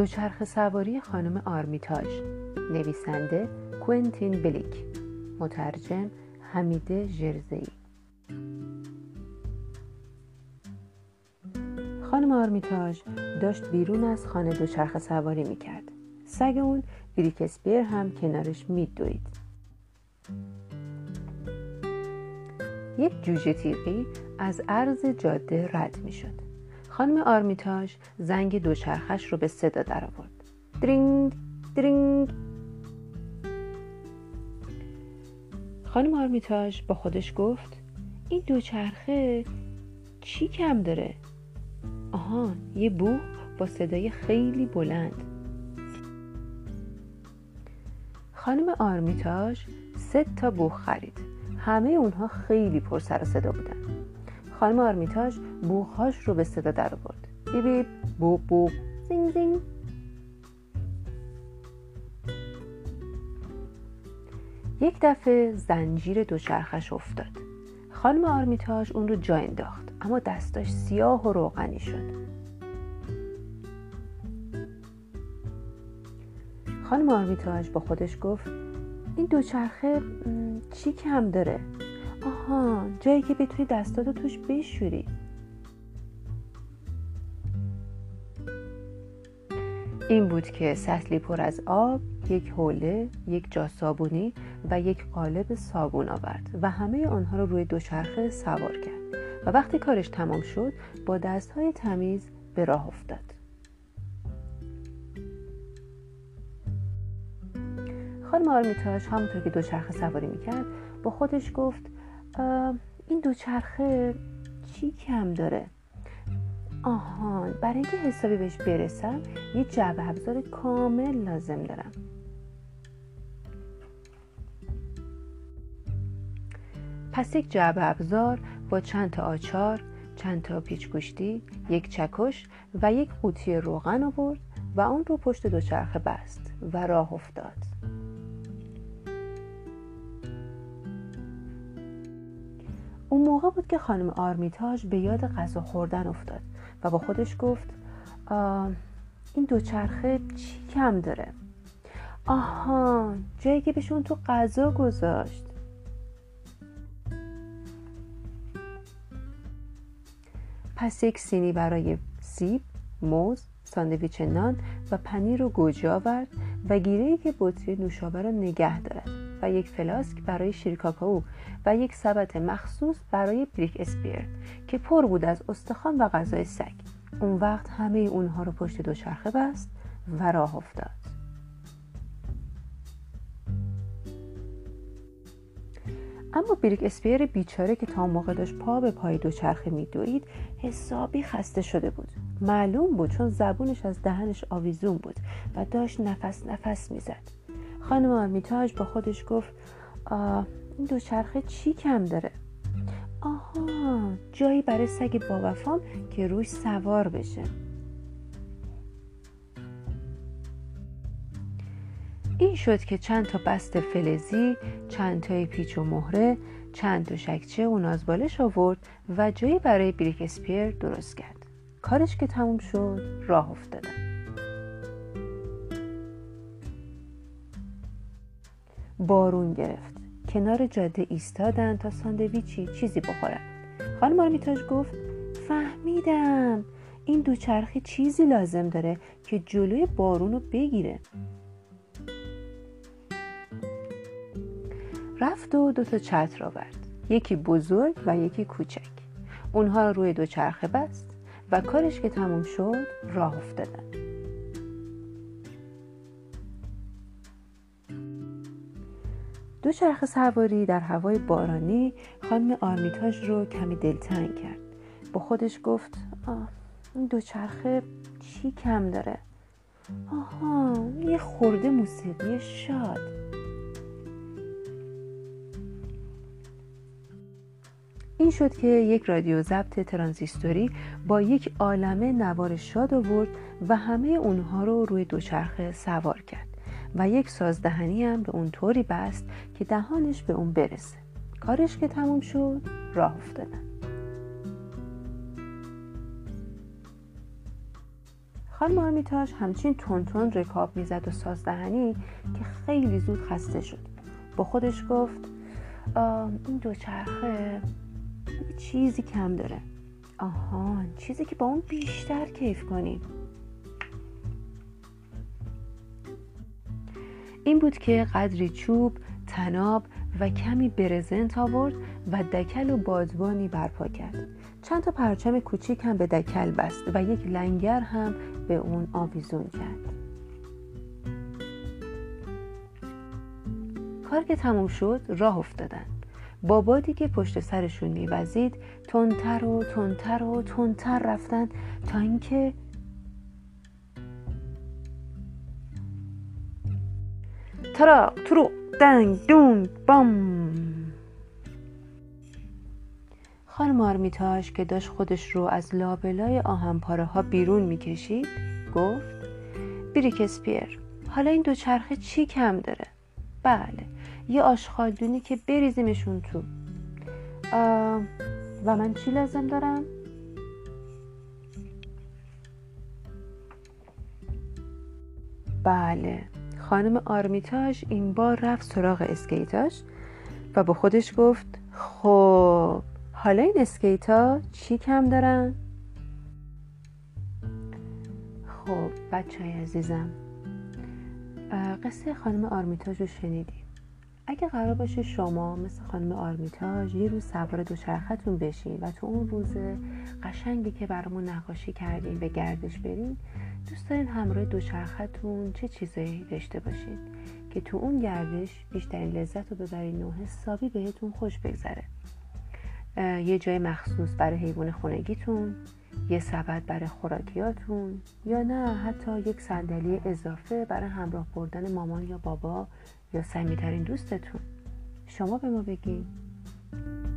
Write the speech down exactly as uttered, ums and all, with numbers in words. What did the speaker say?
دوچرخه سواری خانم آرمیتاژ، نویسنده کوئنتین بلیک، مترجم حمیده ژرزی. خانم آرمیتاژ داشت بیرون از خانه دوچرخه سواری میکرد. سگ اون بریکسپیر هم کنارش میدوید. یک جوجه تیغی از عرض جاده رد میشد. خانم آرمیتاژ زنگ دوچرخش رو به صدا در آورد. درینگ درینگ. خانم آرمیتاژ با خودش گفت این دوچرخه چی کم داره؟ آها، یه بوق با صدای خیلی بلند. خانم آرمیتاژ سه تا بوق خرید. همه اونها خیلی پر سر و صدا بودن. خانم آرمیتاژ بوقهاش رو به صدا در آورد. بیب بیب، بوق بوق، زینگ زینگ. یک دفعه زنجیر دوچرخش افتاد. خانم آرمیتاژ اون رو جا انداخت، اما دستاش سیاه و روغنی شد. خانم آرمیتاژ با خودش گفت این دوچرخه چی کم داره؟ آها، جایی که بتونی دستاتو توش بشوری. این بود که سطلی پر از آب، یک حوله، یک جا صابونی و یک قالب صابون آورد و همه آنها رو روی دوچرخه سوار کرد و وقتی کارش تمام شد با دستهای تمیز به راه افتاد. خانم آرمیتاژ همونطور که دوچرخه سواری میکرد با خودش گفت این دوچرخه چی کم داره؟ آهان، برای اینکه حسابی بهش برسم یه جعبه ابزار کامل لازم دارم. پس یک جعبه ابزار با چند تا آچار، چند تا پیچگوشتی، یک چکش و یک قوطی روغن آورد و اون رو پشت دوچرخه بست و راه افتاد. اون موقع بود که خانم آرمیتاژ به یاد غذا خوردن افتاد و با خودش گفت این دوچرخه چی کم داره؟ آها، جایی که بهشون تو غذا گذاشت. پس یک سینی برای سیب، موز، ساندویچ نان و پنیر و گوجه آورد و گیره‌ای که بطری نوشابه را نگه دارد و یک فلاسک برای شیر کاکائو و یک سبد مخصوص برای بریکاسپیر که پر بود از استخوان و غذای سگ. اون وقت همه اونها رو پشت دوچرخه بست و راه افتاد. اما بریکاسپیر بیچاره که تا موقع داشت پا به پای دوچرخه میدوید حسابی خسته شده بود. معلوم بود، چون زبونش از دهنش آویزون بود و داشت نفس نفس میزد. خانم آرمیتاژ با خودش گفت این دوچرخه چی کم داره؟ آها، جایی برای سگ باوفام که روش سوار بشه. این شد که چند تا بست فلزی، چند تای پیچ و مهره، چند تا شکچه و نازبالش آورد و جایی برای بریکاسپیر درست کرد. کارش که تموم شد راه افتادن. بارون گرفت. کنار جاده ایستادن تا ساندویچی چیزی بخورن. خانم آرمیتاژ گفت فهمیدم، این دوچرخه چیزی لازم داره که جلوی بارون رو بگیره. رفت و دو تا چتر آورد، یکی بزرگ و یکی کوچک. اونها رو روی دوچرخه بست و کارش که تموم شد راه افتادن. دوچرخه سواری در هوای بارانی خانم آرمیتاژ رو کمی دلتنگ کرد. با خودش گفت آه، این دوچرخه چی کم داره؟ آها، یه خورده موسیقی شاد. این شد که یک رادیو ضبط ترانزیستوری با یک عالمه نوار شاد آورد و همه اونها رو روی دوچرخه سوار کرد و یک سازدهنی هم به اون طوری بست که دهانش به اون برسه. کارش که تموم شد راه افتادن. خانم آرمیتاژ همچین تونتون رکاب میزد و سازدهنی که خیلی زود خسته شد. با خودش گفت این دوچرخه چیزی کم داره. آهان، چیزی که با اون بیشتر کیف کنیم. این بود که قدری چوب، تناب و کمی برزنت آورد و دکل و بادبانی برپا کرد. چند تا پرچم کوچیک هم به دکل بست و یک لنگر هم به اون آویزون کرد. کار که تموم شد راه افتادن. با بادی که پشت سرشون میوزید تندتر و تندتر و تندتر رفتن تا اینکه ترا ترو دنگ دونگ بام. خانم آرمیتاژ که داشت خودش رو از لابلای آهنپاره ها بیرون میکشید گفت بریکسپیر، حالا این دوچرخه چی کم داره؟ بله، یه آشغالدونی که بریزیمشون تو. و من چی لازم دارم؟ بله. خانم آرمیتاژ این بار رفت سراغ اسکیتاش و با خودش گفت خب حالا این اسکیتا چی کم دارن؟ خب بچه‌های عزیزم، قصه خانم آرمیتاژ رو شنیدیم. اگه قرار باشه شما مثل خانم آرمیتاژ یه روز سوار دوچرختون بشین و تو اون روز قشنگی که برامون نقاشی کردین به گردش برین، دوست دارین همراه دوچرختون چه چیزایی داشته باشین که تو اون گردش بیشترین لذت رو ببرین و حسابی بهتون خوش بگذره. یه جای مخصوص برای حیوان خانگیتون، یه سبد برای خوراکیاتون، یا نه حتی یک صندلی اضافه برای همراه بردن مامان یا بابا یا صمیمی‌ترین دوستتون. شما به ما بگین.